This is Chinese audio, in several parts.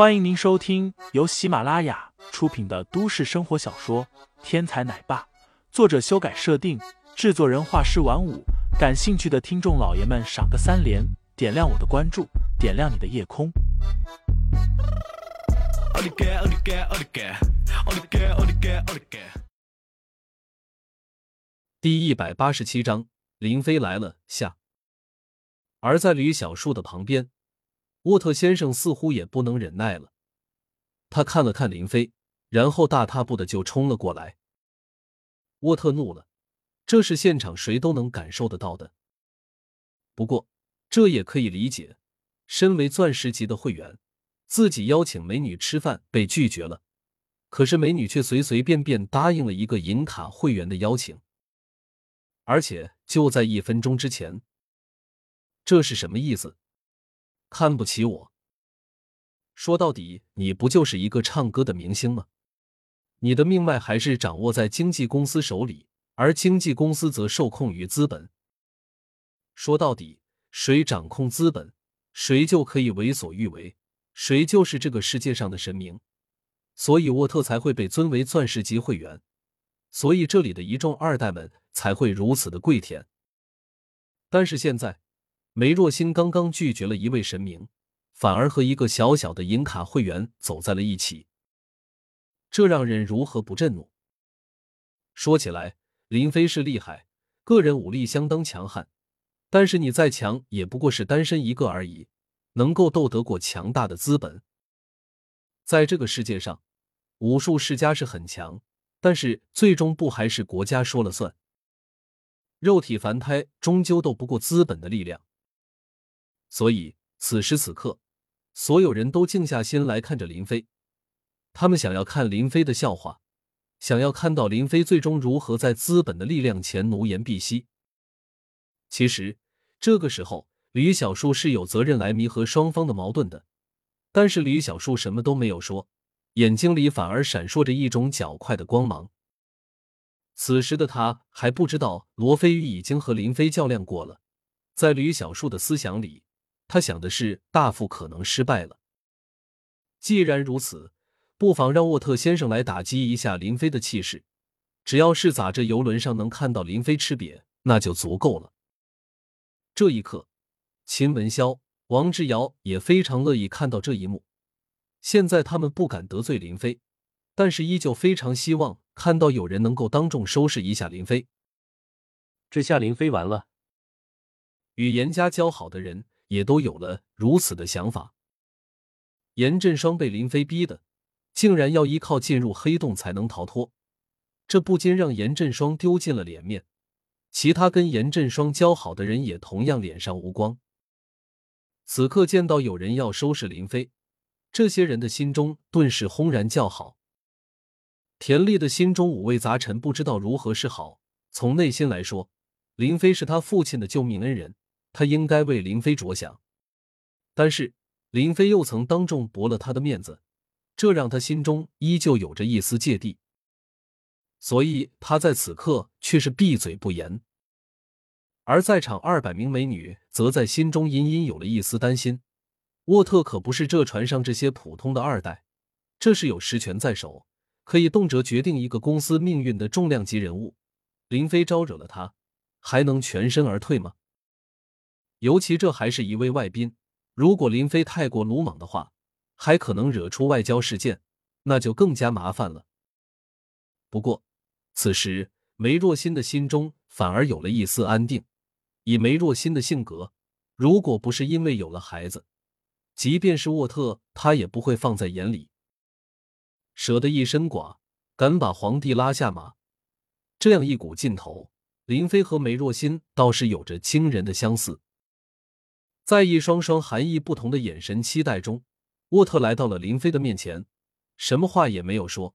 欢迎您收听由喜马拉雅出品的都市生活小说《天才奶爸》，作者修改设定，制作人画师晚舞。感兴趣的听众老爷们，赏个三连，点亮我的关注，点亮你的夜空。第187章，林飞来了下。而在吕小树的旁边，沃特先生似乎也不能忍耐了，他看了看林飞，然后大踏步的就冲了过来。沃特怒了，这是现场谁都能感受得到的。不过这也可以理解，身为钻石级的会员，自己邀请美女吃饭被拒绝了，可是美女却随随便便答应了一个银卡会员的邀请。而且就在1分钟之前，这是什么意思？看不起我？说到底，你不就是一个唱歌的明星吗？你的命脉还是掌握在经纪公司手里，而经纪公司则受控于资本。说到底，谁掌控资本，谁就可以为所欲为，谁就是这个世界上的神明。所以沃特才会被尊为钻石级会员，所以这里的一众二代们才会如此的跪舔。但是现在梅若欣刚刚拒绝了一位神明，反而和一个小小的银卡会员走在了一起，这让人如何不震怒？说起来，林飞是厉害，个人武力相当强悍，但是你再强也不过是单身一个而已，能够斗得过强大的资本？在这个世界上，武术世家是很强，但是最终不还是国家说了算，肉体凡胎终究斗不过资本的力量。所以此时此刻，所有人都静下心来看着林飞，他们想要看林飞的笑话，想要看到林飞最终如何在资本的力量前奴颜婢膝。其实这个时候吕小树是有责任来弥合双方的矛盾的，但是吕小树什么都没有说，眼睛里反而闪烁着一种狡快的光芒。此时的他还不知道罗非玉已经和林飞较量过了，在吕小树的思想里，他想的是大富可能失败了。既然如此，不妨让沃特先生来打击一下林飞的气势，只要是咋着游轮上能看到林飞吃瘪，那就足够了。这一刻，秦文潇、王之遥也非常乐意看到这一幕。现在他们不敢得罪林飞，但是依旧非常希望看到有人能够当众收拾一下林飞。这下林飞完了。与严家交好的人也都有了如此的想法。严振双被林飞逼的，竟然要依靠进入黑洞才能逃脱，这不禁让严振双丢尽了脸面，其他跟严振双交好的人也同样脸上无光。此刻见到有人要收拾林飞，这些人的心中顿时轰然叫好。田丽的心中五味杂陈，不知道如何是好。从内心来说，林飞是他父亲的救命恩人，他应该为林飞着想，但是林飞又曾当众驳了他的面子，这让他心中依旧有着一丝芥蒂，所以他在此刻却是闭嘴不言。而在场200名美女则在心中隐隐有了一丝担心，沃特可不是这船上这些普通的二代，这是有实权在手，可以动辄决定一个公司命运的重量级人物。林飞招惹了他，还能全身而退吗？尤其这还是一位外宾，如果林飞太过鲁莽的话，还可能惹出外交事件，那就更加麻烦了。不过此时梅若欣的心中反而有了一丝安定，以梅若欣的性格，如果不是因为有了孩子，即便是沃特他也不会放在眼里。舍得一身剐，敢把皇帝拉下马，这样一股劲头，林飞和梅若欣倒是有着惊人的相似。在一双双含义不同的眼神期待中，沃特来到了林飞的面前，什么话也没有说，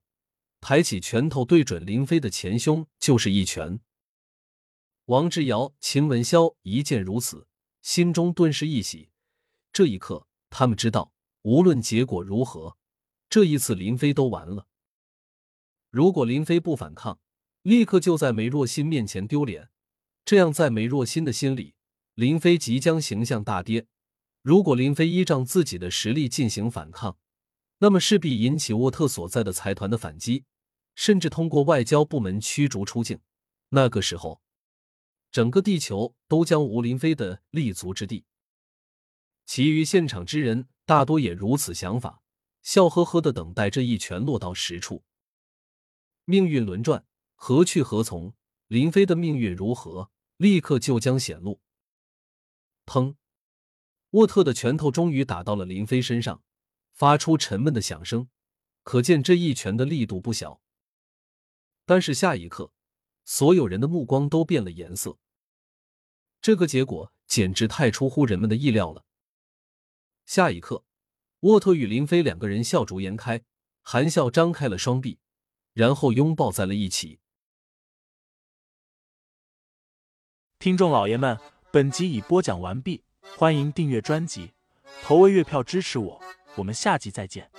抬起拳头对准林飞的前胸就是一拳。王之遥、秦文潇一见如此，心中顿时一喜。这一刻他们知道，无论结果如何，这一次林飞都完了。如果林飞不反抗，立刻就在梅若欣面前丢脸，这样在梅若欣的心里，林飞即将形象大跌。如果林飞依仗自己的实力进行反抗，那么势必引起沃特所在的财团的反击，甚至通过外交部门驱逐出境。那个时候，整个地球都将无林飞的立足之地。其余现场之人大多也如此想法，笑呵呵地等待这一拳落到实处。命运轮转，何去何从？林飞的命运如何，立刻就将显露。砰！沃特的拳头终于打到了林飞身上，发出沉闷的响声，可见这一拳的力度不小。但是下一刻，所有人的目光都变了颜色。这个结果简直太出乎人们的意料了。下一刻，沃特与林飞两个人笑逐颜开，含笑张开了双臂，然后拥抱在了一起。听众老爷们，本集已播讲完毕，欢迎订阅专辑，投喂月票支持我，我们下集再见。